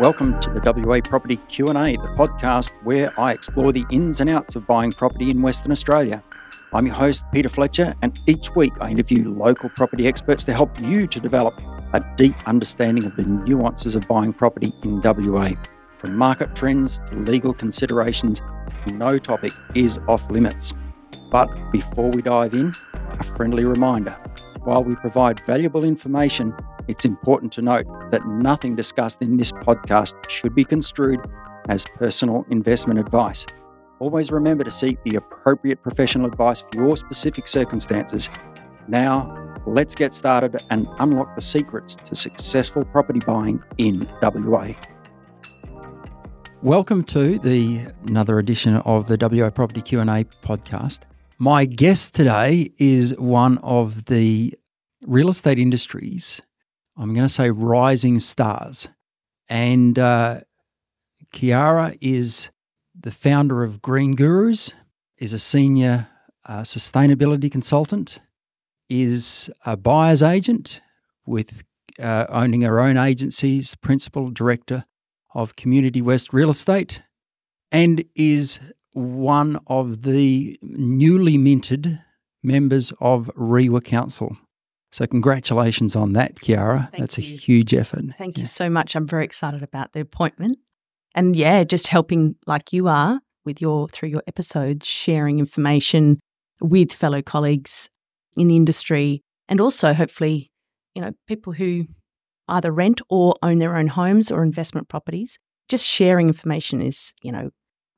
Welcome to the WA Property Q&A, the podcast where I explore the ins and outs of buying property in Western Australia. I'm your host, Peter Fletcher, and each week I interview local property experts to help you to develop a deep understanding of the nuances of buying property in WA. From market trends to legal considerations, no topic is off limits. But before we dive in, a friendly reminder. While we provide valuable information, it's important to note that nothing discussed in this podcast should be construed as personal investment advice. Always remember to seek the appropriate professional advice for your specific circumstances. Now, let's get started and unlock the secrets to successful property buying in WA. Welcome to another edition of the WA Property Q&A podcast. My guest today is one of the real estate industry's, I'm going to say, rising stars. And Chiara is the founder of Green Gurus, is a senior sustainability consultant, is a buyer's agent with owning her own agencies, principal director of Community West Real Estate, and is one of the newly minted members of REWA Council. So congratulations on that, Chiara. That's a huge effort. Thank you so much. I'm very excited about the appointment. And just helping like you are with through your episodes, sharing information with fellow colleagues in the industry, and also hopefully, people who either rent or own their own homes or investment properties. Just sharing information is,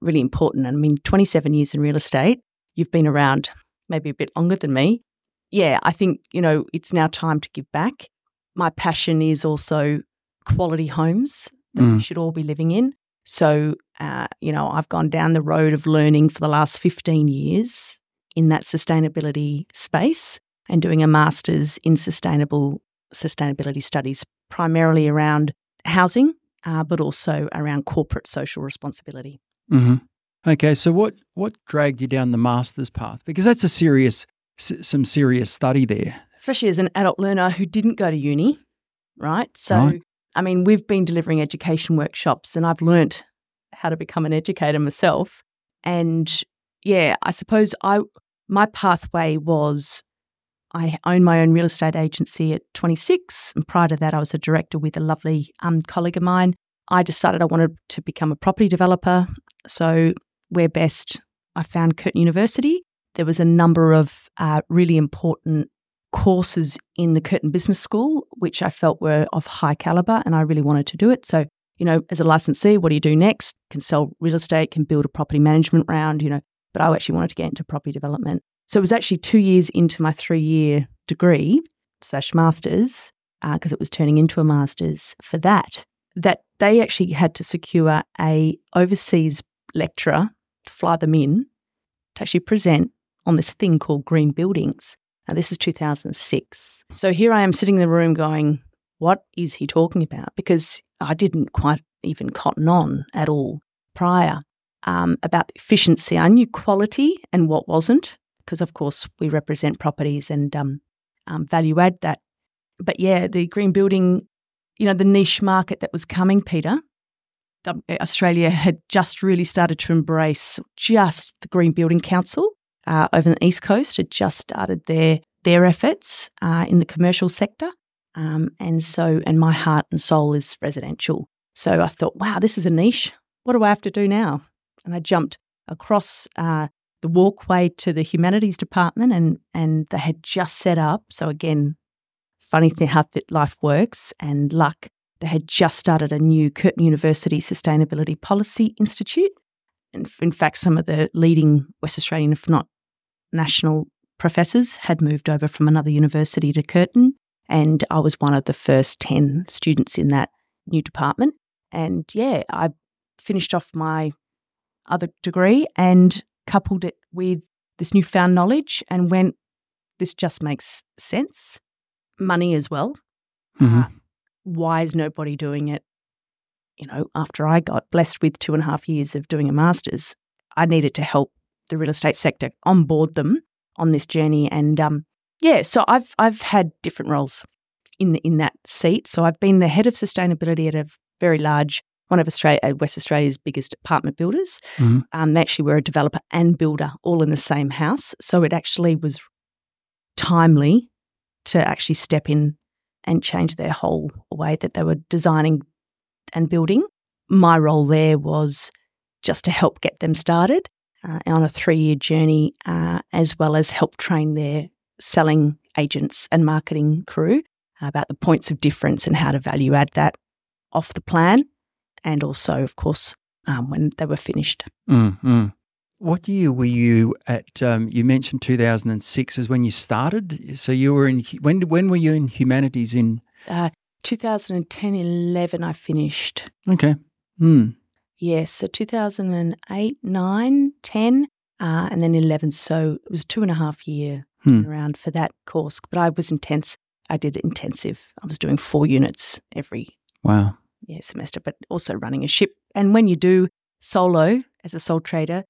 really important. And 27 years in real estate, you've been around maybe a bit longer than me. Yeah, I think, it's now time to give back. My passion is also quality homes that we should all be living in. So, I've gone down the road of learning for the last 15 years in that sustainability space and doing a master's in sustainability studies, primarily around housing, but also around corporate social responsibility. Mm-hmm. Okay, so what dragged you down the master's path? Because that's some serious study there. Especially as an adult learner who didn't go to uni, right? So, right. We've been delivering education workshops and I've learnt how to become an educator myself. And I suppose my pathway was I owned my own real estate agency at 26. And prior to that, I was a director with a lovely colleague of mine. I decided I wanted to become a property developer. So where best, I found Curtin University. There was a number of really important courses in the Curtin Business School, which I felt were of high calibre and I really wanted to do it. So, as a licensee, what do you do next? Can sell real estate, can build a property management round, but I actually wanted to get into property development. So it was actually 2 years into my 3-year degree / master's, because it was turning into a master's for that they actually had to secure a overseas lecturer to fly them in to actually present on this thing called green buildings. Now, this is 2006. So here I am sitting in the room going, what is he talking about? Because I didn't quite even cotton on at all prior about efficiency. I knew quality and what wasn't, because of course we represent properties and value add that. But the green building, the niche market that was coming, Peter, Australia had just really started to embrace just the Green Building Council. Over the East Coast had just started their efforts in the commercial sector. And my heart and soul is residential. So I thought, wow, this is a niche. What do I have to do now? And I jumped across the walkway to the humanities department and they had just set up. So again, funny thing how life works and luck. They had just started a new Curtin University Sustainability Policy Institute. And in fact, some of the leading West Australian, if not national professors, had moved over from another university to Curtin. And I was one of the first 10 students in that new department. And I finished off my other degree and coupled it with this newfound knowledge and went, this just makes sense. Money as well. Mm-hmm. Why is nobody doing it? After I got blessed with 2.5 years of doing a master's, I needed to help the real estate sector onboard them on this journey. And so I've had different roles in that seat. So I've been the head of sustainability at a very large, one of West Australia's biggest apartment builders. Mm-hmm. They actually were a developer and builder all in the same house. So it actually was timely to actually step in and change their whole way that they were designing and building. My role there was just to help get them started on a 3-year journey, as well as help train their selling agents and marketing crew about the points of difference and how to value add that off the plan, and also, of course, when they were finished. Mm-hmm. What year were you at? You mentioned 2006 is when you started. So you were in when were you in humanities in? 2010, 11 I finished. Okay. Mm. Yes, yeah, so 2008, 9, 10, and then 11. So it was 2.5 year around for that course. But I was intense. I did intensive. I was doing 4 units every semester, but also running a ship. And when you do solo as a sole trader,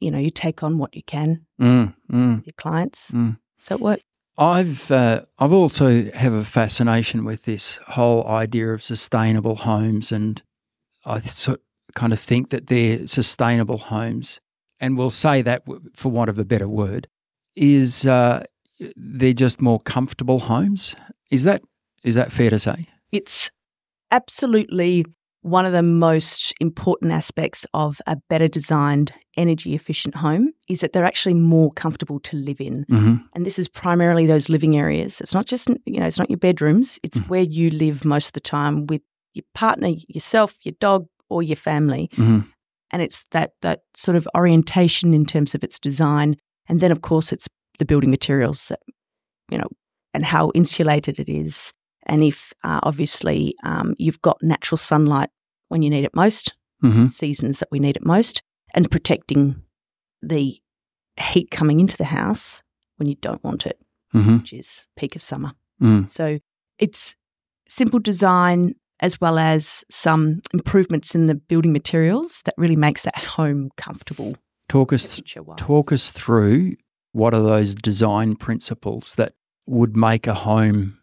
you take on what you can with your clients. Mm. So it worked. I've also have a fascination with this whole idea of sustainable homes, and I kind of think that they're sustainable homes, and we'll say that for want of a better word, is they're just more comfortable homes. Is that fair to say? It's absolutely one of the most important aspects of a better designed, energy efficient home is that they're actually more comfortable to live in. Mm-hmm. And this is primarily those living areas. It's not just, it's not your bedrooms. It's where you live most of the time with your partner, yourself, your dog, or your family. Mm-hmm. And it's that sort of orientation in terms of its design. And then, of course, it's the building materials that, and how insulated it is. And if obviously you've got natural sunlight when you need it most, seasons that we need it most, and protecting the heat coming into the house when you don't want it, which is peak of summer. Mm. So it's simple design as well as some improvements in the building materials that really makes that home comfortable. Talk us through what are those design principles that would make a home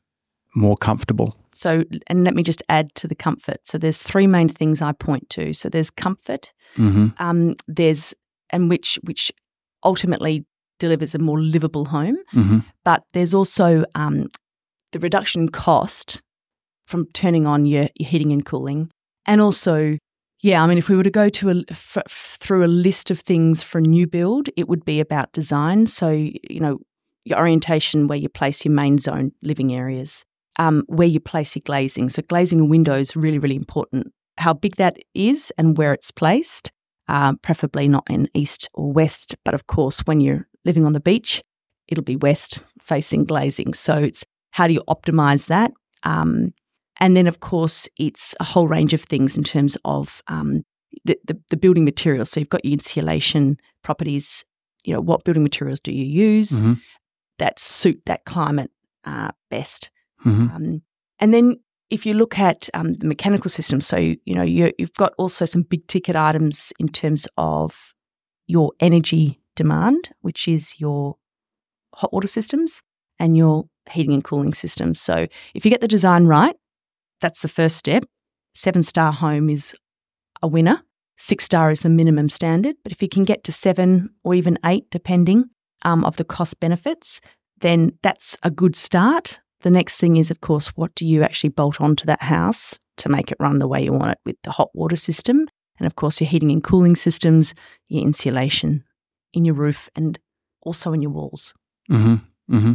more comfortable. So, and let me just add to the comfort. So there's 3 main things I point to. So there's comfort, which ultimately delivers a more livable home. Mm-hmm. But there's also the reduction in cost from turning on your heating and cooling, and also, if we were to go through a list of things for a new build, it would be about design. So your orientation, where you place your main zone living areas. Where you place your glazing. So glazing and windows is really, really important. How big that is and where it's placed, preferably not in east or west. But, of course, when you're living on the beach, it'll be west-facing glazing. So it's how do you optimise that? And then, of course, it's a whole range of things in terms of the building materials. So you've got your insulation properties. What building materials do you use that suit that climate best? Mm-hmm. And then if you look at the mechanical system, so, you've got also some big ticket items in terms of your energy demand, which is your hot water systems and your heating and cooling systems. So if you get the design right, that's the first step. 7-star home is a winner. 6-star is the minimum standard. But if you can get to 7 or even 8, depending of the cost benefits, then that's a good start. The next thing is, of course, what do you actually bolt onto that house to make it run the way you want it with the hot water system and, of course, your heating and cooling systems, your insulation in your roof and also in your walls. Mm-hmm. Mm-hmm.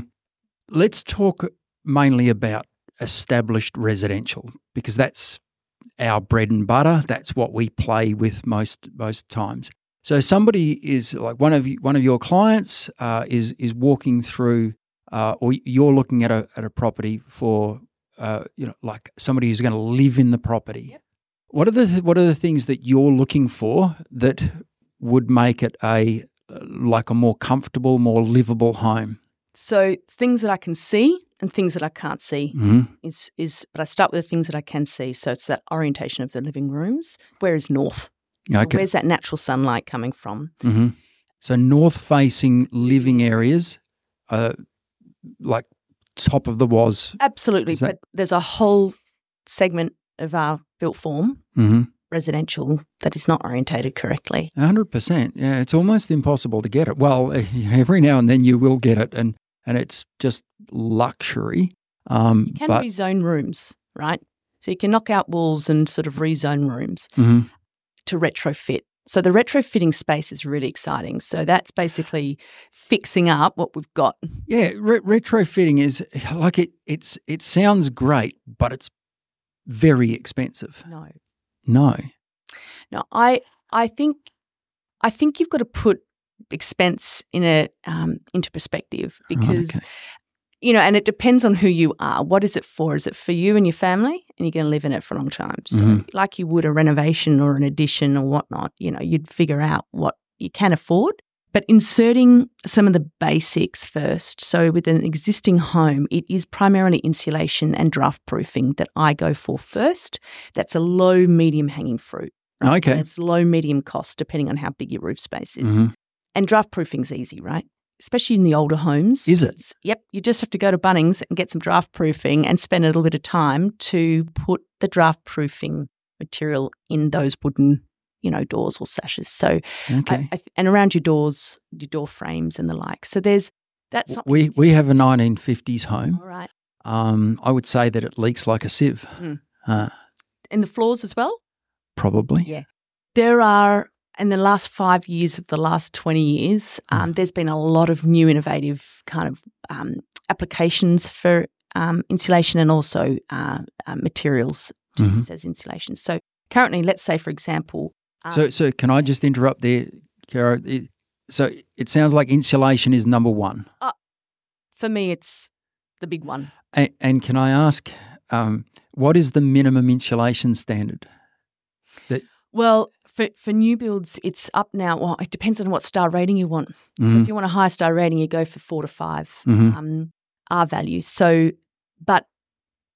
Let's talk mainly about established residential, because that's our bread and butter. That's what we play with most times. So somebody is like one of your clients is walking through. Or you're looking at a property for, like somebody who's going to live in the property. Yep. What are the things that you're looking for that would make it a more comfortable, more livable home? So things that I can see and things that I can't see but I start with the things that I can see. So it's that orientation of the living rooms. Where is north? So where's that natural sunlight coming from? Mm-hmm. So north-facing living areas. Like top of the was. Absolutely. But there's a whole segment of our built form residential that is not orientated correctly. 100%. Yeah, it's almost impossible to get it. Well, every now and then you will get it, and it's just luxury. You can rezone rooms, right? So you can knock out walls and sort of rezone rooms to retrofit. So the retrofitting space is really exciting. So that's basically fixing up what we've got. Yeah, retrofitting is like it sounds great, but it's very expensive. No, I think you've got to put expense in into perspective because you know, and it depends on who you are. What is it for? Is it for you and your family? And you're going to live in it for a long time. So like you would a renovation or an addition or whatnot, you know, you'd figure out what you can afford. But inserting some of the basics first. So with an existing home, it is primarily insulation and draft proofing that I go for first. That's a low, medium hanging fruit. Right? Okay. And it's low, medium cost depending on how big your roof space is. And draft proofing's easy, right? Especially in the older homes. Is it? Yep. You just have to go to Bunnings and get some draft proofing and spend a little bit of time to put the draft proofing material in those wooden, you know, doors or sashes. So, and around your doors, your door frames and the like. So there's, that's something. We have a 1950s home. All right. I would say that it leaks like a sieve. And the floors as well? Probably. Yeah. There are... In the last 5 years of the last 20 years, there's been a lot of new innovative kind of applications for insulation and also materials to use as insulation. So currently, let's say, for example. So can I just interrupt there, Chiara? So it sounds like insulation is number one. For me, it's the big one. And can I ask, what is the minimum insulation standard? For new builds, it's up now. Well, it depends on what star rating you want. So if you want a high star rating, you go for 4 to 5 R values. So, but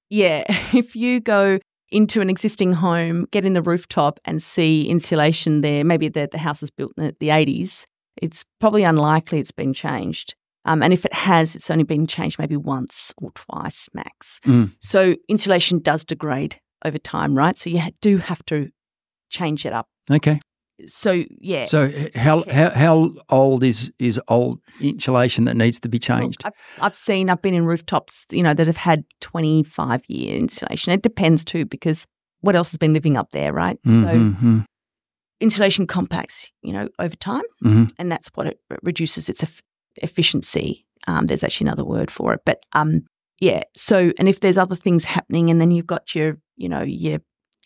yeah, if you go into an existing home, get in the rooftop and see insulation there, maybe the house was built in the 80s, it's probably unlikely it's been changed. And if it has, it's only been changed maybe once or twice max. So insulation does degrade over time, right? So you do have to change it up. Okay. So yeah. So how old is old insulation that needs to be changed? Look, I've been in rooftops, you know, that have had 25-year insulation. It depends too, because what else has been living up there, right? So insulation compacts, you know, over time, and that's what it reduces its efficiency. There's actually another word for it, but yeah. So and if there's other things happening, and then you've got your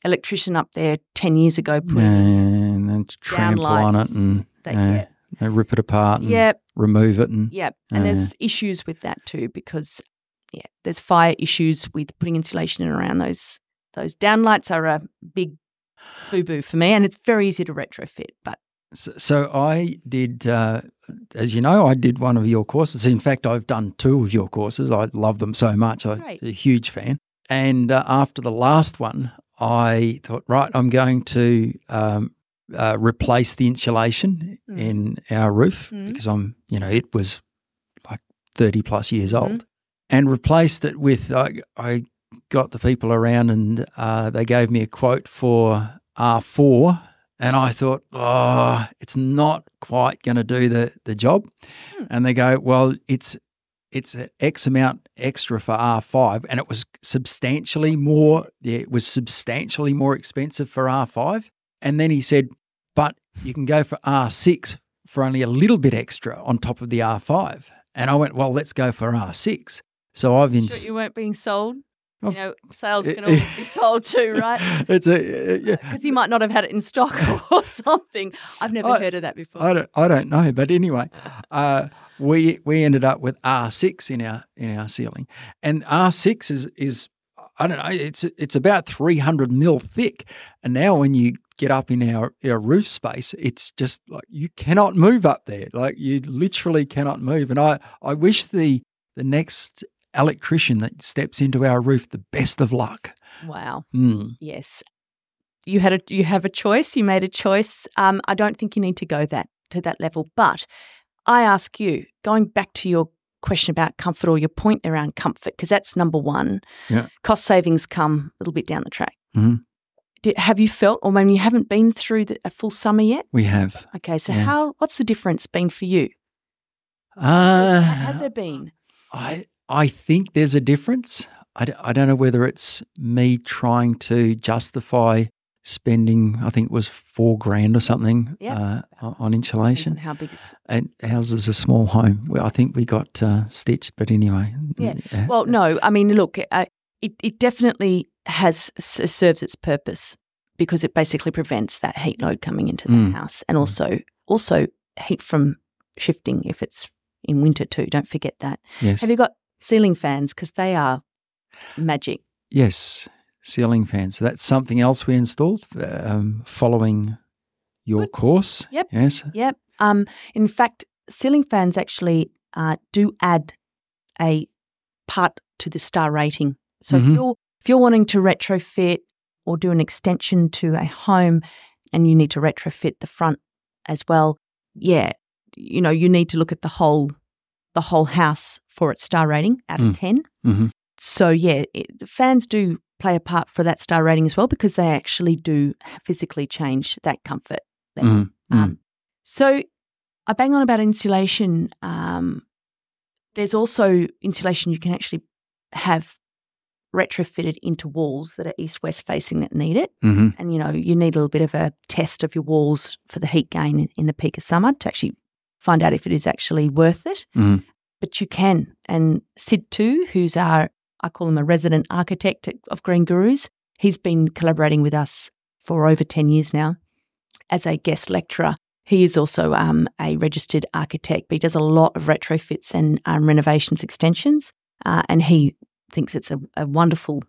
electrician up there 10 years ago putting and then trample on it and they rip it apart and remove it. And there's issues with that too because, there's fire issues with putting insulation in around those. Those downlights are a big boo-boo for me and it's very easy to retrofit. But So I did, as you know, I did one of your courses. In fact, I've done two of your courses. I love them so much. I'm a huge fan. And after the last one, I thought, right, I'm going to replace the insulation in our roof because I'm, you know, it was like 30 plus years old and replaced it with, I got the people around and they gave me a quote for R4 and I thought, it's not quite going to do the job. And they go, well, it's X amount extra for R5 and it was substantially more expensive for R5. And then he said, but you can go for R6 for only a little bit extra on top of the R5. And I went, well, let's go for R6. So I've been sure you weren't being sold? You know, sales can always be sold too, right? It's because he might not have had it in stock or something. I've never heard of that before. I don't know, but anyway, we ended up with R6 in our ceiling, and R6 is I don't know. It's about 300 mil thick, and now when you get up in our roof space, it's just like you cannot move up there. Like you literally cannot move, and I wish the next electrician that steps into our roof the best of luck. Wow. Yes. You have a choice. You made a choice. I don't think you need to go to that level. But I ask you, going back to your question about comfort or your point around comfort, because that's number one. Yeah. Cost savings come a little bit down the track. Mm-hmm. Have you felt, or maybe you haven't been through a full summer yet? We have. Okay, so yeah. What's the difference been for you? Has there been? I think there's a difference. I don't know whether it's me trying to justify spending, I think it was $4,000 or something on insulation. And how big is it? And ours is a small home. I think we got stitched, but anyway. Yeah. Well, no, I mean, look, it definitely serves its purpose because it basically prevents that heat load coming into the house, and also heat from shifting if it's in winter too. Don't forget that. Yes. Have you got ceiling fans? Because they are magic. Yes, ceiling fans. So that's something else we installed following your course. Yep. Yes. Yep. In fact, ceiling fans actually do add a part to the star rating. So if you're wanting to retrofit or do an extension to a home and you need to retrofit the front as well, you know, you need to look at the whole house for its star rating out of 10. Mm-hmm. So, the fans do play a part for that star rating as well because they actually do physically change that comfort level. Mm-hmm. So I bang on about insulation. There's also insulation you can actually have retrofitted into walls that are east-west facing that need it. Mm-hmm. And, you know, you need a little bit of a test of your walls for the heat gain in the peak of summer to actually find out if it is actually worth it. Mm-hmm. But you can. And Sid too, who's I call him a resident architect of Green Gurus, he's been collaborating with us for over 10 years now as a guest lecturer. He is also a registered architect, but he does a lot of retrofits and renovations extensions, and he thinks it's a wonderful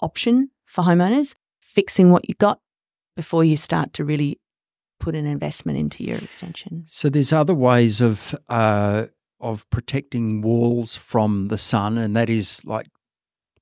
option for homeowners, fixing what you got before you start to really put an investment into your extension. So there's other ways of protecting walls from the sun, and that is like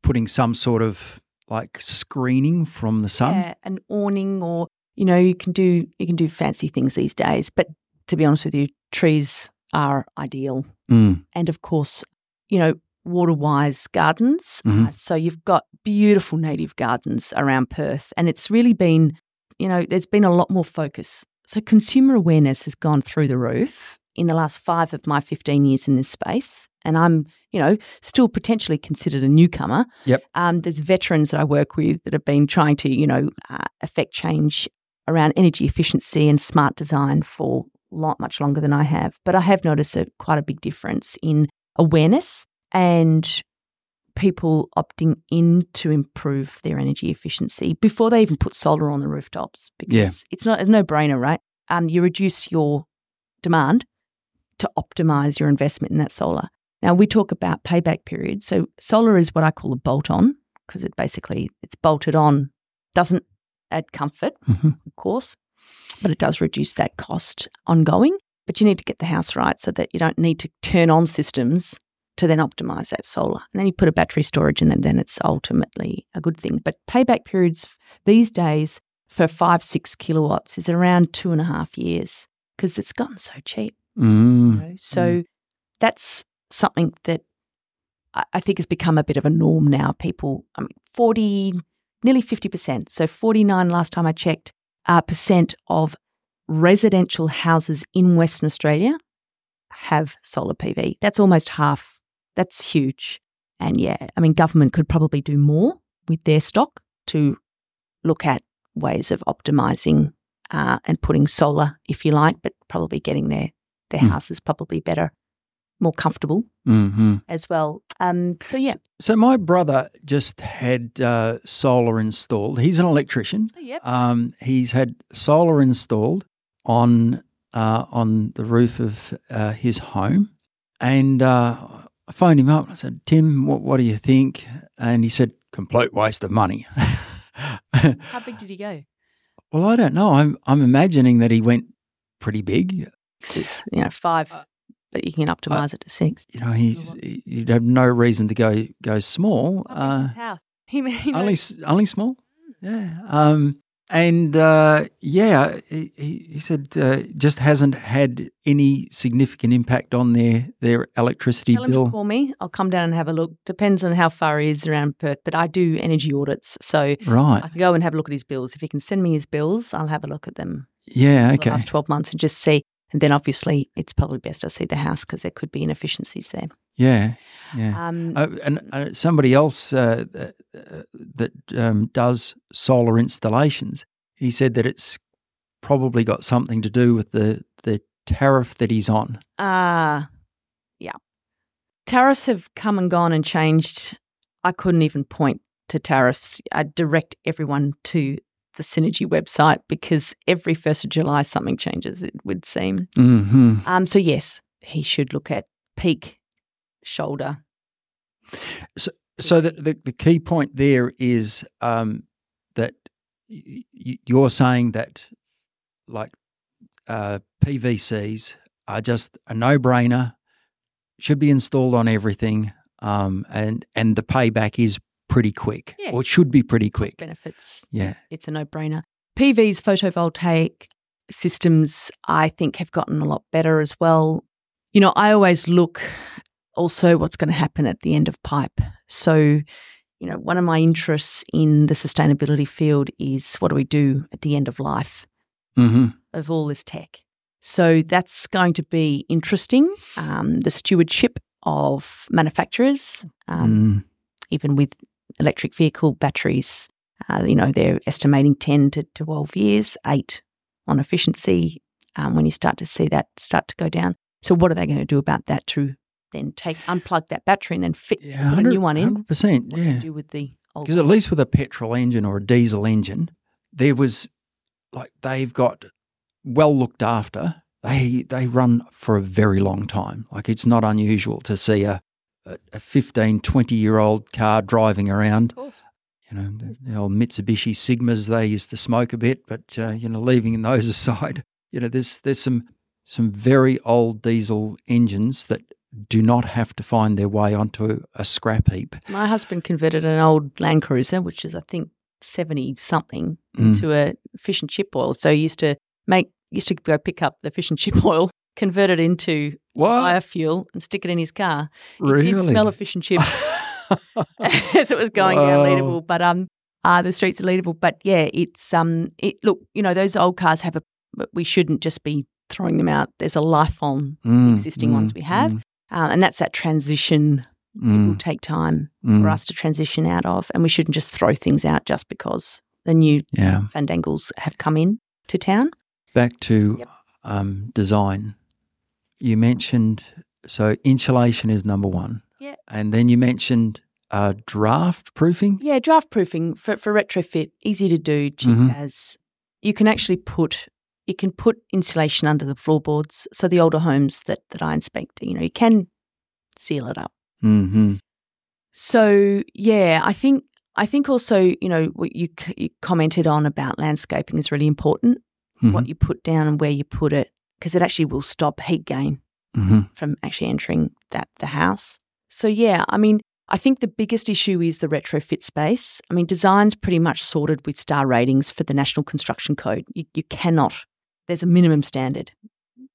putting some sort of like screening from the sun. Yeah, an awning, or you know, you can do fancy things these days. But to be honest with you, trees are ideal, and of course, you know, water-wise gardens. Mm-hmm. So you've got beautiful native gardens around Perth, and it's really been, you know, there's been a lot more focus. So consumer awareness has gone through the roof in the last 5 of my 15 years in this space, and I'm, you know, still potentially considered a newcomer. Yep. There's veterans that I work with that have been trying to, you know, affect change around energy efficiency and smart design for much longer than I have. But I have noticed quite a big difference in awareness and people opting in to improve their energy efficiency before they even put solar on the rooftops, because it's not a no-brainer, right? You reduce your demand to optimise your investment in that solar. Now, we talk about payback periods. So solar is what I call a bolt-on, because it's bolted on, doesn't add comfort, of course, but it does reduce that cost ongoing. But you need to get the house right so that you don't need to turn on systems to then optimise that solar. And then you put a battery storage in, and then it's ultimately a good thing. But payback periods these days for 5-6 kilowatts is around 2.5 years because it's gotten so cheap. Mm. You know? So that's something that I think has become a bit of a norm now. People, I mean, nearly 50%, so 49 last time I checked, percent of residential houses in Western Australia have solar PV. That's almost half. That's huge. And I mean, government could probably do more with their stock to look at ways of optimising and putting solar, if you like, but probably getting their houses probably better, more comfortable as well. So my brother just had solar installed. He's an electrician. Oh, yep. He's had solar installed on the roof of his home, and I phoned him up and I said, "Tim, what do you think?" And he said, "Complete waste of money." How big did he go? Well, I don't know. I'm imagining that he went pretty big. It's, you know, 5, but you can optimise it to 6. You know, you'd have no reason to go small. How? Only small. Yeah. And yeah, he said just hasn't had any significant impact on their electricity bill. Tell him to call me. I'll come down and have a look. Depends on how far he is around Perth, but I do energy audits. So right. I can go and have a look at his bills. If he can send me his bills, I'll have a look at them. Yeah, okay. The last 12 months and just see. And then obviously it's probably best I see the house because there could be inefficiencies there. Yeah, yeah. And somebody else that does solar installations, he said that it's probably got something to do with the tariff that he's on. Yeah. Tariffs have come and gone and changed. I couldn't even point to tariffs. I direct everyone to the Synergy website because every 1st of July something changes, it would seem. Mm-hmm. So, yes, he should look at peak shoulder. So the key point there is that you're saying that like PVCs are just a no-brainer, should be installed on everything, and the payback is pretty quick, yeah, or it should be pretty quick. It's benefits. Yeah. It's a no-brainer. PVs, photovoltaic systems, I think have gotten a lot better as well. You know, I always look also what's going to happen at the end of pipe. So, you know, one of my interests in the sustainability field is what do we do at the end of life of all this tech. So that's going to be interesting, the stewardship of manufacturers, even with electric vehicle batteries, you know, they're estimating 10 to 12 years, 8 on efficiency when you start to see that start to go down. So what are they going to do about that to then unplug that battery and then fit a new one in? 100%, yeah. What do you do with the old? Because at least with a petrol engine or a diesel engine, there was like they've got well looked after. They run for a very long time. Like it's not unusual to see a 15, 20-year-old car driving around. You know, the old Mitsubishi Sigmas, they used to smoke a bit, but, you know, leaving those aside, you know, there's some very old diesel engines that do not have to find their way onto a scrap heap. My husband converted an old Land Cruiser, which is I think 70-something, into a fish and chip oil. So he used to go pick up the fish and chip oil, convert it into biofuel and stick it in his car. Really? It did smell of fish and chips as it was going down Leederville, but the streets of Leederville. But yeah, it's look, you know, those old cars have we shouldn't just be throwing them out. There's a life on the existing ones we have, and that's that transition. It will take time for us to transition out of, and we shouldn't just throw things out just because the new fandangles have come in to town. Back to design. You mentioned, so insulation is number one. Yeah. And then you mentioned draft proofing. Yeah, draft proofing for retrofit, easy to do, cheap as. You can put insulation under the floorboards. So the older homes that I inspect, you know, you can seal it up. Mm-hmm. So, yeah, I think also, you know, what you commented on about landscaping is really important, what you put down and where you put it, because it actually will stop heat gain from actually entering the house. So, yeah, I mean, I think the biggest issue is the retrofit space. I mean, design's pretty much sorted with star ratings for the National Construction Code. You cannot. There's a minimum standard,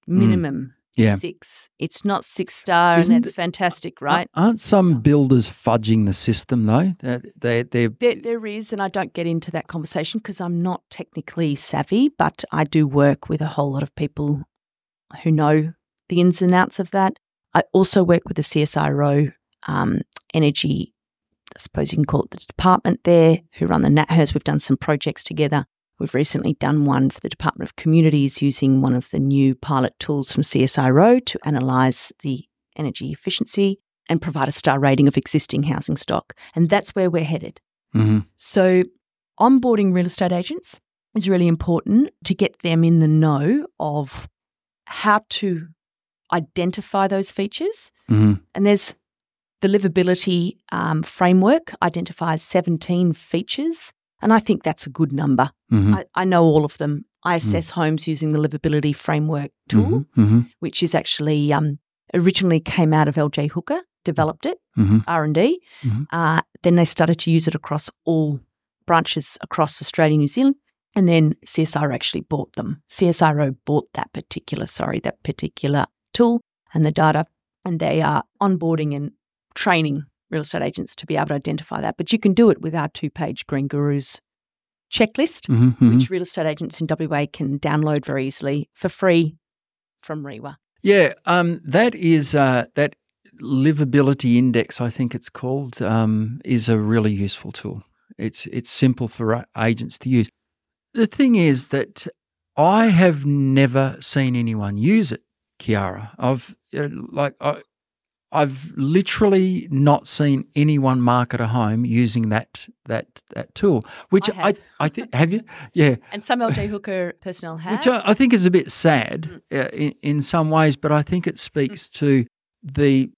six. It's not 6-star and that's fantastic, right? Aren't some builders fudging the system though? There is, and I don't get into that conversation because I'm not technically savvy, but I do work with a whole lot of people who know the ins and outs of that. I also work with the CSIRO energy, I suppose you can call it the department there, who run the NatHERS. We've done some projects together. We've recently done one for the Department of Communities using one of the new pilot tools from CSIRO to analyse the energy efficiency and provide a star rating of existing housing stock. And that's where we're headed. Mm-hmm. So onboarding real estate agents is really important to get them in the know of how to identify those features. Mm-hmm. And there's the Livability Framework identifies 17 features. And I think that's a good number. Mm-hmm. I know all of them. I assess homes using the Livability Framework tool, which is actually originally came out of LJ Hooker, developed it, R&D. Then they started to use it across all branches across Australia and New Zealand. And then CSIRO actually bought them. CSIRO bought that particular tool and the data, and they are onboarding and training real estate agents to be able to identify that. But you can do it with our 2-page Green Gurus checklist, which real estate agents in WA can download very easily for free from REWA. Yeah, that is that Livability Index, I think it's called, is a really useful tool. It's simple for agents to use. The thing is that I have never seen anyone use it, Chiara. I've literally not seen anyone market a home using that tool, which I think, have you? Yeah. And some LJ Hooker personnel have. Which I think is a bit sad in some ways, but I think it speaks to the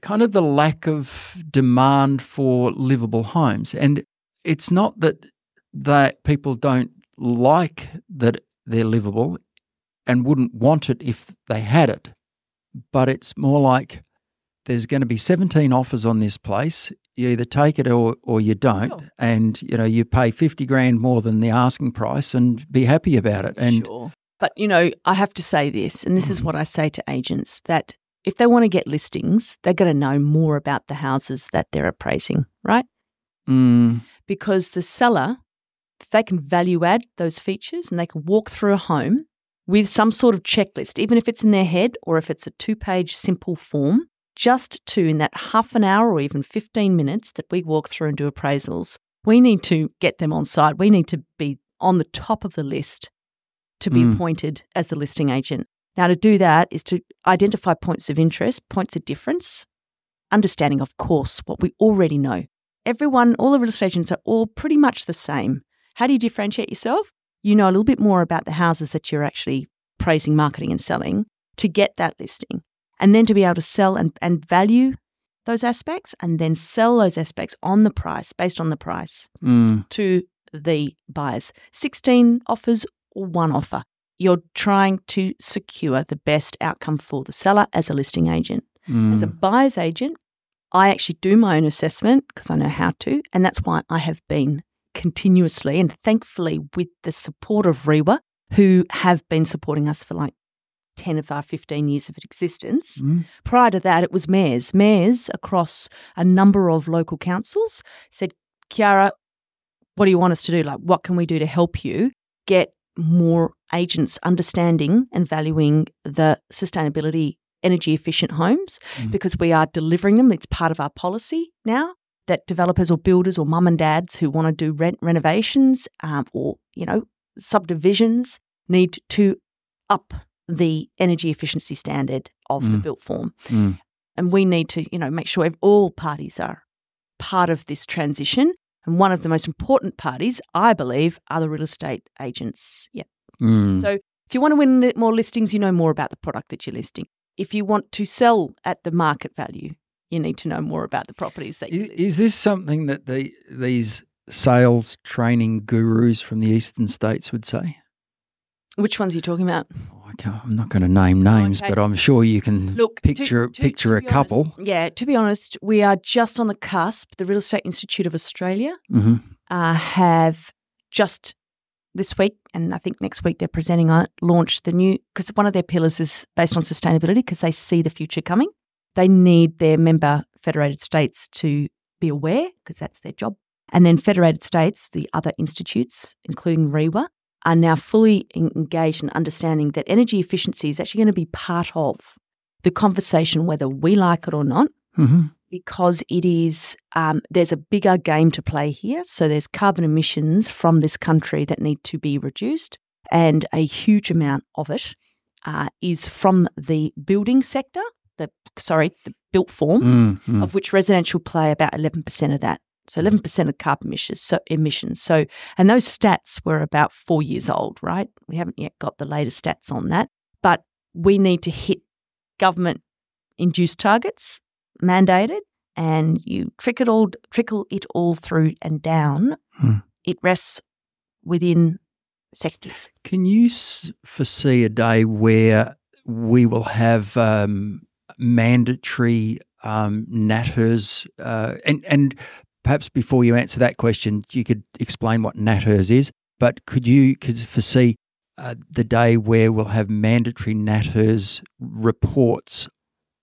kind of the lack of demand for livable homes. And it's not that people don't like that they're livable and wouldn't want it if they had it, but it's more like there's going to be 17 offers on this place. You either take it or you don't, and you pay $50,000 more than the asking price and be happy about it. And sure. But I have to say this, and this is what I say to agents, that if they want to get listings, they're going to know more about the houses that they're appraising, right? Mm. Because the seller, if they can value add those features and they can walk through a home with some sort of checklist, even if it's in their head or if it's a 2-page simple form, just to, in that half an hour or even 15 minutes that we walk through and do appraisals, we need to get them on site. We need to be on the top of the list to be appointed as the listing agent. Now, to do that is to identify points of interest, points of difference, understanding, of course, what we already know. All the real estate agents are all pretty much the same. How do you differentiate yourself? You know a little bit more about the houses that you're actually appraising, marketing and selling to get that listing, and then to be able to sell and value those aspects and then sell those aspects on the price, based on the price to the buyers. 16 offers or one offer. You're trying to secure the best outcome for the seller as a listing agent. As a buyer's agent, I actually do my own assessment because I know how to, and that's why I have been continuously and thankfully with the support of REWA, who have been supporting us for like 10 of our 15 years of existence. Prior to that, it was mayors. Mayors across a number of local councils said, Chiara, what do you want us to do? Like, what can we do to help you get more agents understanding and valuing the sustainability, energy efficient homes? Because we are delivering them. It's part of our policy now that developers or builders or mum and dads who want to do renovations or, subdivisions need to up the energy efficiency standard of the built form. And we need to, make sure all parties are part of this transition. And one of the most important parties, I believe, are the real estate agents. Yeah. So if you want to win more listings, you know more about the product that you're listing. If you want to sell at the market value, you need to know more about the properties that you list. Is this something that these sales training gurus from the eastern states would say? Which ones are you talking about? Oh, I'm not going to name names, but I'm sure you can picture a couple. Yeah, to be honest, we are just on the cusp. The Real Estate Institute of Australia have just this week, and I think next week they're presenting on it, launched the new, because one of their pillars is based on sustainability because they see the future coming. They need their member federated states to be aware because that's their job. And then federated states, the other institutes, including REWA, are now fully engaged in understanding that energy efficiency is actually going to be part of the conversation whether we like it or not because it is there's a bigger game to play here. So there's carbon emissions from this country that need to be reduced, and a huge amount of it is from the building sector. The built form, of which residential play about 11% of that. So 11% of carbon emissions. So, and those stats were about 4 years old, right? We haven't yet got the latest stats on that, but we need to hit government-induced targets, mandated, and you trickle it all through and down. It rests within sectors. Can you foresee a day where we will have mandatory NatHERS, and perhaps before you answer that question, you could explain what NatHERS is, But could you foresee the day where we'll have mandatory NatHERS reports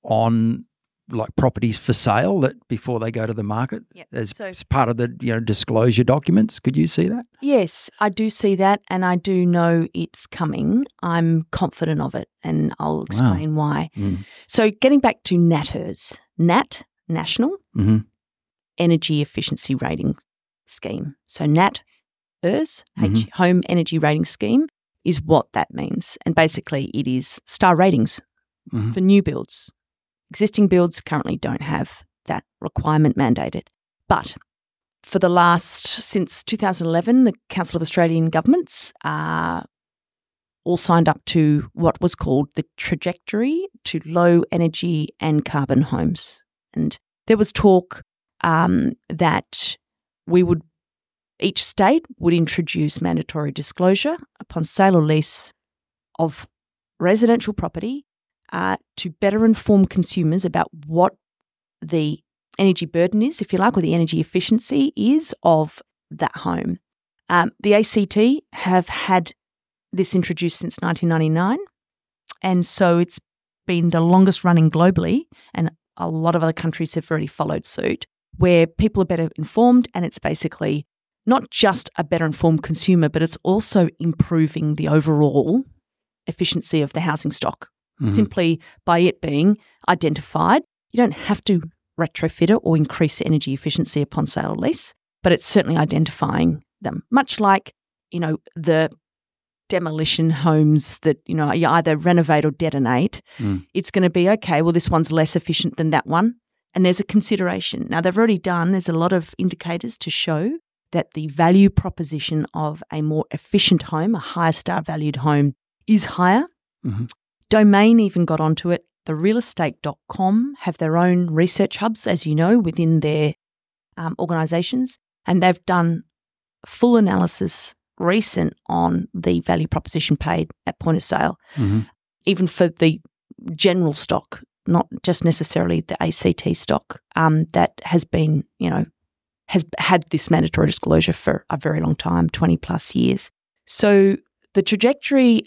on like properties for sale that before they go to the market as part of the disclosure documents? Could you see that? Yes, I do see that, and I do know it's coming. I'm confident of it, and I'll explain why. Mm. So getting back to NatHERS, NAT, National Energy Efficiency Rating Scheme. So NatHERS, Home Energy Rating Scheme, is what that means. And basically it is star ratings for new builds. Existing builds currently don't have that requirement mandated. But for the last, since 2011, the Council of Australian Governments all signed up to what was called the Trajectory to Low Energy and Carbon Homes. And there was talk that we would, each state would introduce mandatory disclosure upon sale or lease of residential property to better inform consumers about what the energy burden is, if you like, or the energy efficiency is of that home. The ACT have had this introduced since 1999, and so it's been the longest running globally, and a lot of other countries have already followed suit, where people are better informed, and it's basically not just a better informed consumer, but it's also improving the overall efficiency of the housing stock. Simply by it being identified, you don't have to retrofit it or increase energy efficiency upon sale or lease, but it's certainly identifying them. Much like, the demolition homes that, you either renovate or detonate, it's going to be, okay, well, this one's less efficient than that one, and there's a consideration. Now, they've already done, there's a lot of indicators to show that the value proposition of a more efficient home, a higher star valued home, is higher. Domain even got onto it. The realestate.com have their own research hubs, as you know, within their organisations, and they've done full analysis recent on the value proposition paid at point of sale, even for the general stock, not just necessarily the ACT stock that has been, has had this mandatory disclosure for a very long time, 20 plus years. So the trajectory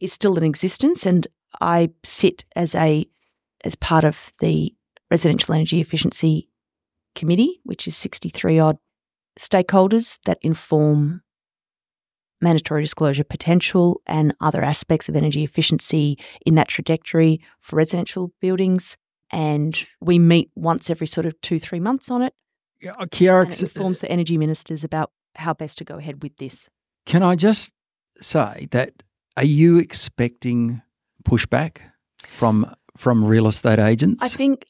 is still in existence, and I sit as part of the Residential Energy Efficiency Committee, which is 63-odd stakeholders that inform mandatory disclosure potential and other aspects of energy efficiency in that trajectory for residential buildings. And we meet once every sort of 2-3 months on it. Yeah, Chiara, and it informs the energy ministers about how best to go ahead with this. Can I just say that are you expecting pushback from real estate agents? I think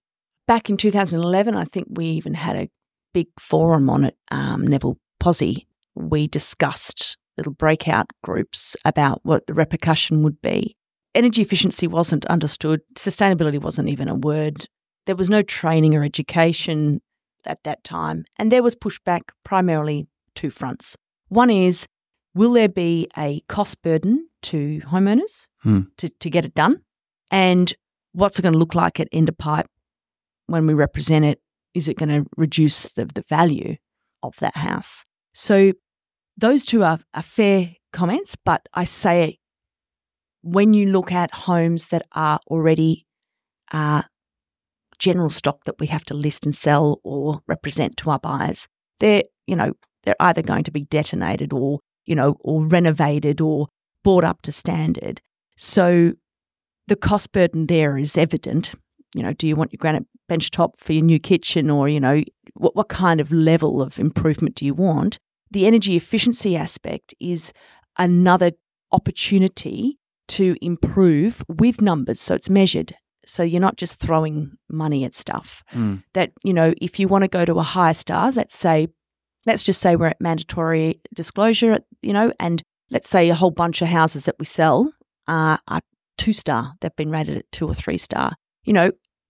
back in 2011, I think we even had a big forum on it, Neville Pozzi. We discussed little breakout groups about what the repercussion would be. Energy efficiency wasn't understood. Sustainability wasn't even a word. There was no training or education at that time. And there was pushback primarily two fronts. One is, will there be a cost burden to homeowners to get it done? And what's it going to look like at end of pipe when we represent it? Is it going to reduce the value of that house? So those two are fair comments, but I say when you look at homes that are already general stock that we have to list and sell or represent to our buyers, they're either going to be detonated or or renovated or brought up to standard. So the cost burden there is evident. Do you want your granite bench top for your new kitchen, or, what kind of level of improvement do you want? The energy efficiency aspect is another opportunity to improve with numbers. So it's measured. So you're not just throwing money at stuff. That, if you want to go to a higher star, let's just say we're at mandatory disclosure, and let's say a whole bunch of houses that we sell are 2-star. They've been rated at 2 or 3-star.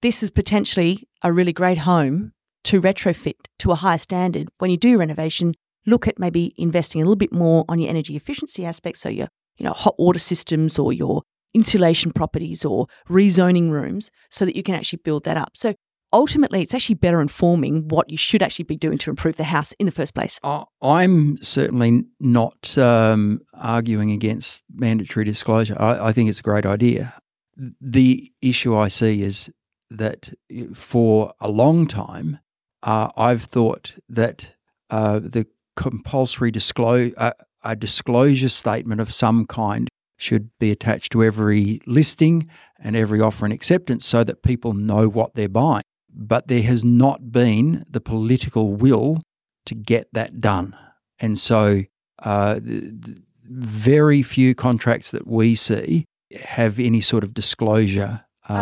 This is potentially a really great home to retrofit to a higher standard. When you do renovation, look at maybe investing a little bit more on your energy efficiency aspects, so your hot water systems or your insulation properties or rezoning rooms, so that you can actually build that up. So ultimately it's actually better informing what you should actually be doing to improve the house in the first place. I'm certainly not arguing against mandatory disclosure. I think it's a great idea. The issue I see is that for a long time, I've thought that the compulsory a disclosure statement of some kind should be attached to every listing and every offer and acceptance so that people know what they're buying. But there has not been the political will to get that done. And so very few contracts that we see have any sort of disclosure attached to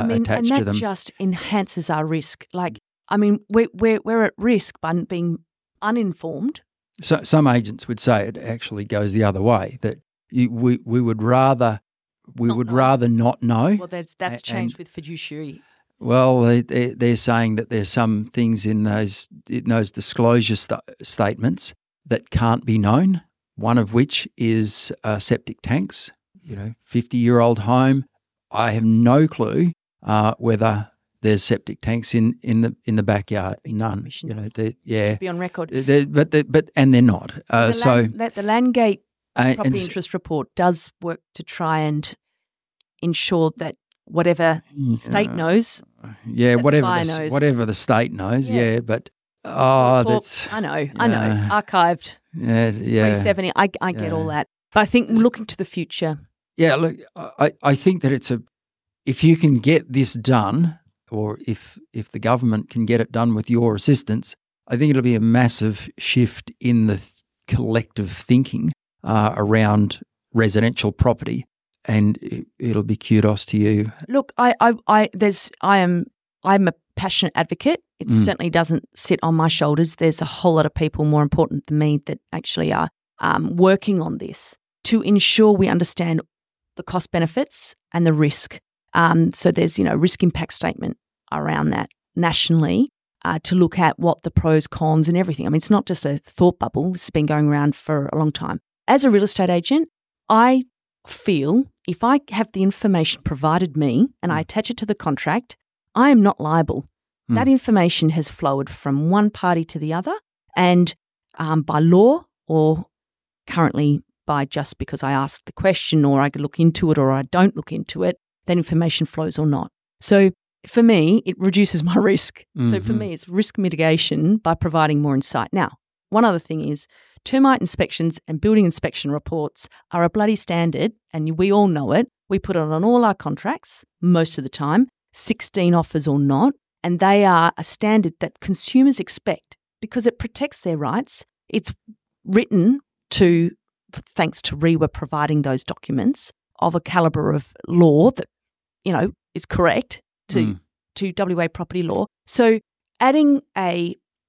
them. And that just enhances our risk. We're at risk by being uninformed. So some agents would say it actually goes the other way, that we would rather not know. Well, that's changed with fiduciary. Well, they're saying that there's some things in those disclosure statements that can't be known. One of which is septic tanks. 50-year-old home. I have no clue whether there's septic tanks in the backyard. None. Be on record. But they're not. The Landgate property interest report does work to try and ensure that whatever state knows. Yeah, whatever the state knows. Yeah, but that's. I know. Archived. Yeah, yeah. 370. I get all that, but I think looking to the future. Yeah, look, I think that if you can get this done, or if the government can get it done with your assistance, I think it'll be a massive shift in the collective thinking around residential property, and it'll be kudos to you. Look, I'm a passionate advocate. It certainly doesn't sit on my shoulders. There's a whole lot of people more important than me that actually are working on this to ensure we understand the cost benefits and the risk. So there's, risk impact statement around that nationally to look at what the pros, cons and everything. I mean, it's not just a thought bubble. It's been going around for a long time. As a real estate agent, I feel if I have the information provided me and I attach it to the contract, I am not liable. That information has flowed from one party to the other and by law or currently by just because I asked the question or I could look into it or I don't look into it, that information flows or not. So for me, it reduces my risk. Mm-hmm. So for me, it's risk mitigation by providing more insight. Now, one other thing is termite inspections and building inspection reports are a bloody standard and we all know it. We put it on all our contracts most of the time, 16 offers or not, and they are a standard that consumers expect because it protects their rights. It's written to thanks to REWA providing those documents of a calibre of law that, is correct to WA property law. So adding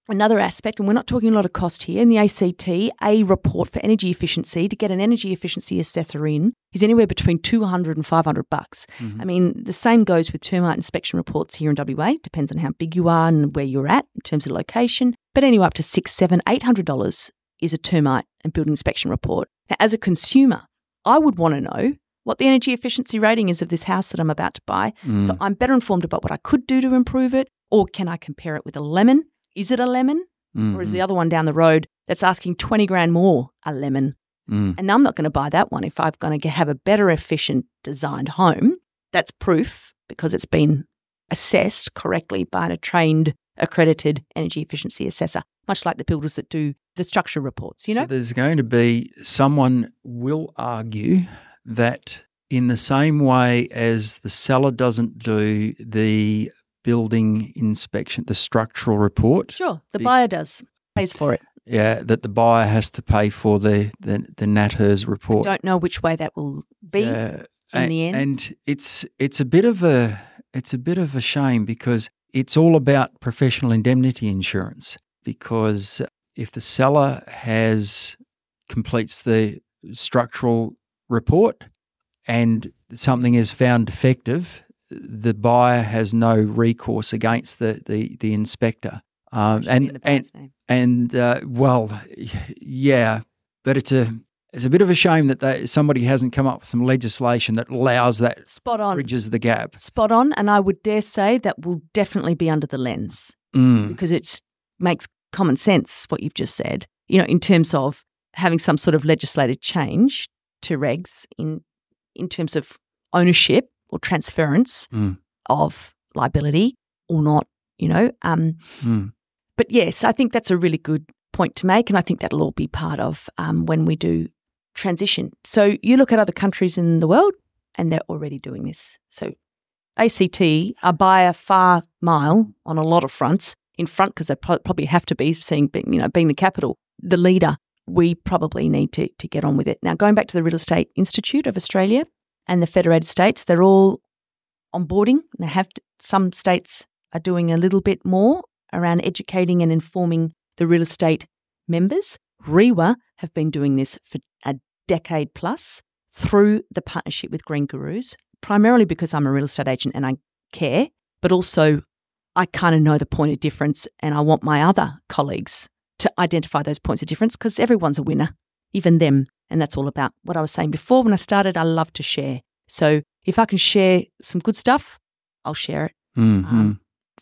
another aspect, and we're not talking a lot of cost here, in the ACT, a report for energy efficiency to get an energy efficiency assessor in is anywhere between $200 and $500. Mm-hmm. I mean, the same goes with termite inspection reports here in WA. Depends on how big you are and where you're at in terms of location. But anyway, up to $600, $700, $800 is a termite and building inspection report. Now, as a consumer, I would want to know what the energy efficiency rating is of this house that I'm about to buy. So I'm better informed about what I could do to improve it, or can I compare it with a lemon? Is it a lemon? Mm-hmm. Or is the other one down the road that's asking 20 grand more a lemon? And I'm not going to buy that one if I'm going to have a better efficient designed home. That's proof because it's been assessed correctly by a trained accredited energy efficiency assessor, much like the builders that do the structure reports, So there's going to be someone will argue that in the same way as the seller doesn't do the building inspection, the structural report. Sure, the buyer does, pays for it. Yeah, that the buyer has to pay for the NatHERS report. I don't know which way that will be in the end. And it's a bit of a shame because it's all about professional indemnity insurance, because if the seller completes the structural report and something is found defective, the buyer has no recourse against the inspector. And well, yeah, but it's a It's a bit of a shame that somebody hasn't come up with some legislation that allows that. Spot on. Bridges the gap. Spot on. And I would dare say that will definitely be under the lens because it makes common sense what you've just said, you know, in terms of having some sort of legislative change to regs in terms of ownership or transference of liability or not, you know. But, yes, I think that's a really good point to make, and I think that'll all be part of when we do transition. So you look at other countries in the world and they're already doing this. So ACT are by a far mile on a lot of fronts in front because they probably have to be seeing, you know, being the capital, the leader. We probably need to get on with it. Now, going back to the Real Estate Institute of Australia and the Federated States, they're all onboarding. They have to, some states are doing a little bit more around educating and informing the real estate members. REWA have been doing this for a decade plus through the partnership with Green Gurus, primarily because I'm a real estate agent and I care, but also I kind of know the point of difference and I want my other colleagues to identify those points of difference because everyone's a winner, even them. And that's all about what I was saying before. When I started, I love to share. So if I can share some good stuff, I'll share it.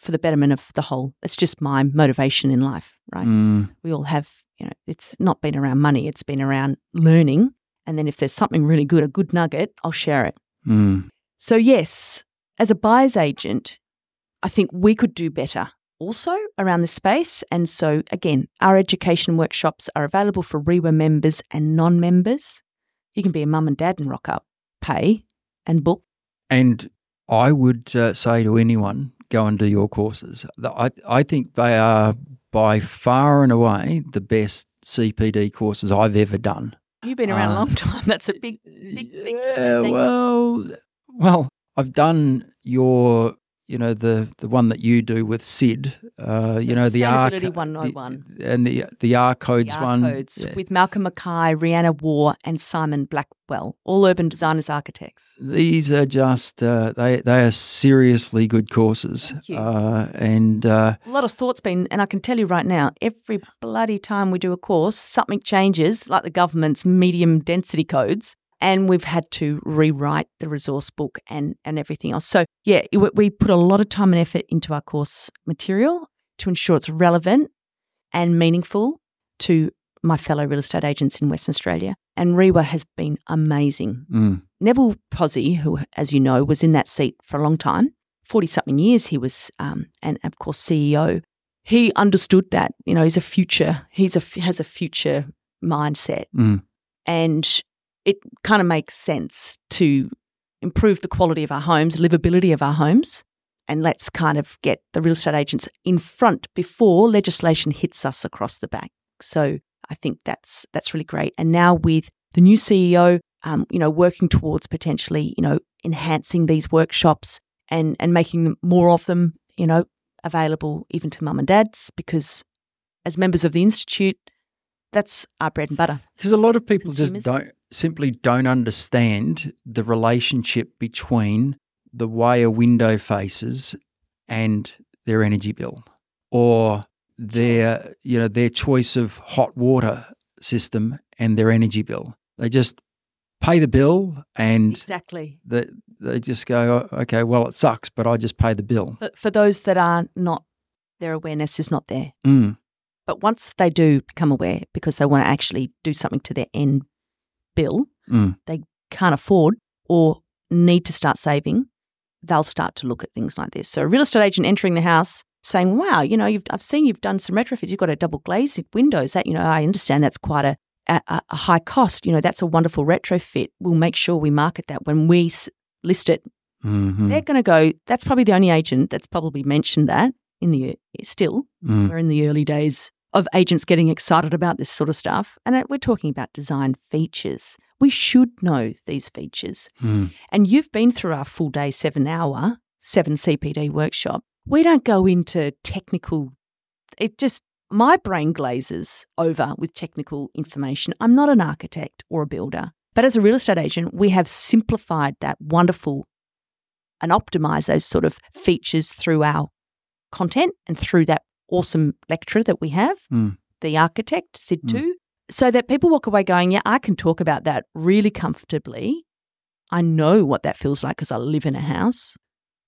For the betterment of the whole. It's just my motivation in life, right? We all have, you know, it's not been around money. It's been around learning. And then if there's something really good, a good nugget, I'll share it. So yes, as a buyer's agent, I think we could do better also around this space. And so again, our education workshops are available for REWA members and non-members. You can be a mum and dad and rock up, pay and book. And I would say to anyone, go and do your courses. I think they are by far and away the best CPD courses I've ever done. You've been around a long time. That's a big thing. Well, I've done your, you know, the one that you do with Sid, you know, the R Sustainability 101. And the R Codes one. The R Codes with Malcolm Mackay, Rihanna Waugh and Simon Blackwell, all urban designers, architects. These are just, they are seriously good courses. Thank you. A lot of thought's been, and I can tell you right now, every bloody time we do a course, something changes, like the government's medium density codes. And we've had to rewrite the resource book and everything else. So, yeah, we put a lot of time and effort into our course material to ensure it's relevant and meaningful to my fellow real estate agents in Western Australia. And REWA has been amazing. Neville Pozzi, who, as you know, was in that seat for a long time, 40-something years he was, and of course CEO, he understood that, you know, has a future mindset. And it kind of makes sense to improve the quality of our homes, livability of our homes, and let's kind of get the real estate agents in front before legislation hits us across the back. So I think that's really great. And now with the new CEO, you know, working towards potentially, you know, enhancing these workshops and making more of them, you know, available even to mum and dads, because as members of the Institute, that's our bread and butter. Because a lot of people just don't understand the relationship between the way a window faces and their energy bill, or their choice of hot water system and their energy bill. They just pay the bill and exactly they just go, okay, well, it sucks, but I just pay the bill. But for those that are not, their awareness is not there. But once they do become aware, because they want to actually do something to their end bill, they can't afford or need to start saving, they'll start to look at things like this. So a real estate agent entering the house saying, wow, you know, I've seen you've done some retrofits, you've got a double glazed windows, that, you know, I understand that's quite a high cost, you know, that's a wonderful retrofit. We'll make sure we market that when we list it. They're going to go, that's probably the only agent that's probably mentioned that we're in the early days of agents getting excited about this sort of stuff. And we're talking about design features. We should know these features. And you've been through our full day, 7 hour, 7 CPD workshop. We don't go into technical, it just, my brain glazes over with technical information. I'm not an architect or a builder, but as a real estate agent, we have simplified that wonderful and optimized those sort of features through our content and through that awesome lecturer that we have, the architect, Sid 2, so that people walk away going, yeah, I can talk about that really comfortably. I know what that feels like because I live in a house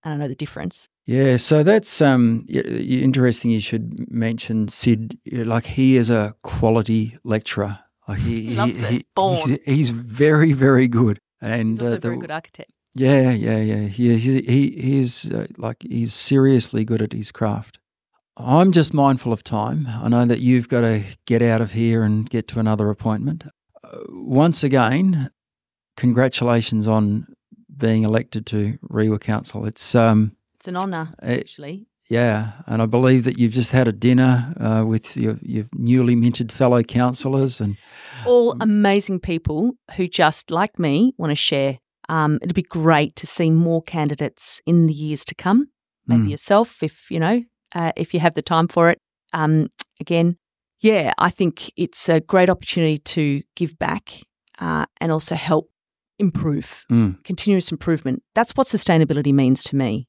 and I know the difference. Yeah, so that's interesting. You should mention Sid. Like, he is a quality lecturer. Like, he loves it. He's very, very good. And he's also a very good architect. Yeah. He's seriously good at his craft. I'm just mindful of time. I know that you've got to get out of here and get to another appointment. Once again, congratulations on being elected to REWA Council. It's an honour, actually. Yeah, and I believe that you've just had a dinner with your newly minted fellow councillors. And all amazing people who just, like me, want to share. It'll be great to see more candidates in the years to come, maybe yourself if you have the time for it. I think it's a great opportunity to give back and also help improve, continuous improvement. That's what sustainability means to me.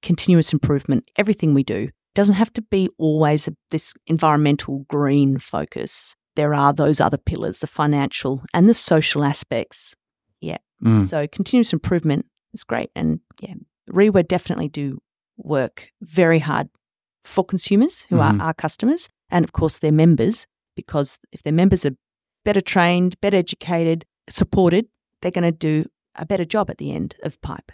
Continuous improvement, everything we do. Doesn't have to be always this environmental green focus. There are those other pillars, the financial and the social aspects. Yeah. So continuous improvement is great. And yeah, REWA definitely do work very hard for consumers who are our customers and, of course, their members, because if their members are better trained, better educated, supported, they're going to do a better job at the end of PIPE.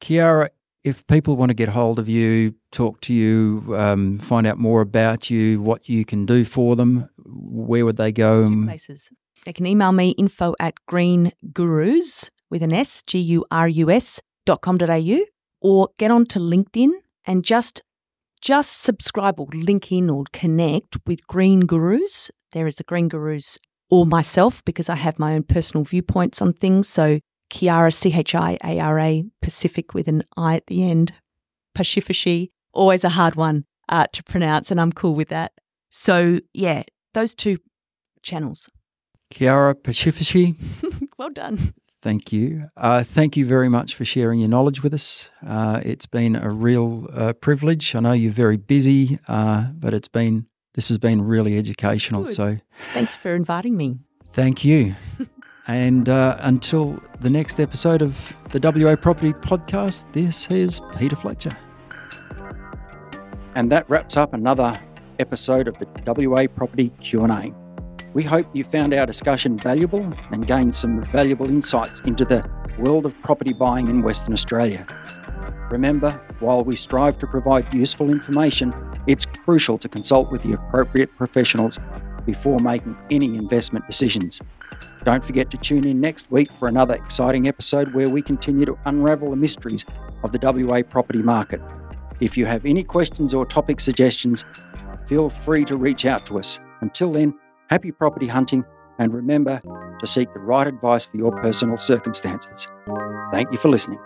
Chiara, if people want to get hold of you, talk to you, find out more about you, what you can do for them, where would they go? Two places. They can email me, info@greengurus.com.au, or get onto LinkedIn and just subscribe or link in or connect with Green Gurus. There is the Green Gurus or myself, because I have my own personal viewpoints on things. So Chiara, Chiara, Pacific with an I at the end, Pacifici, always a hard one to pronounce, and I'm cool with that. So, yeah, those two channels. Chiara Pacifici. Well done. Thank you. Thank you very much for sharing your knowledge with us. It's been a real privilege. I know you're very busy, but this has been really educational. Good. So, thanks for inviting me. Thank you. And until the next episode of the WA Property Podcast, this is Peter Fletcher. And that wraps up another episode of the WA Property Q&A. We hope you found our discussion valuable and gained some valuable insights into the world of property buying in Western Australia. Remember, while we strive to provide useful information, it's crucial to consult with the appropriate professionals before making any investment decisions. Don't forget to tune in next week for another exciting episode where we continue to unravel the mysteries of the WA property market. If you have any questions or topic suggestions, feel free to reach out to us. Until then, happy property hunting, and remember to seek the right advice for your personal circumstances. Thank you for listening.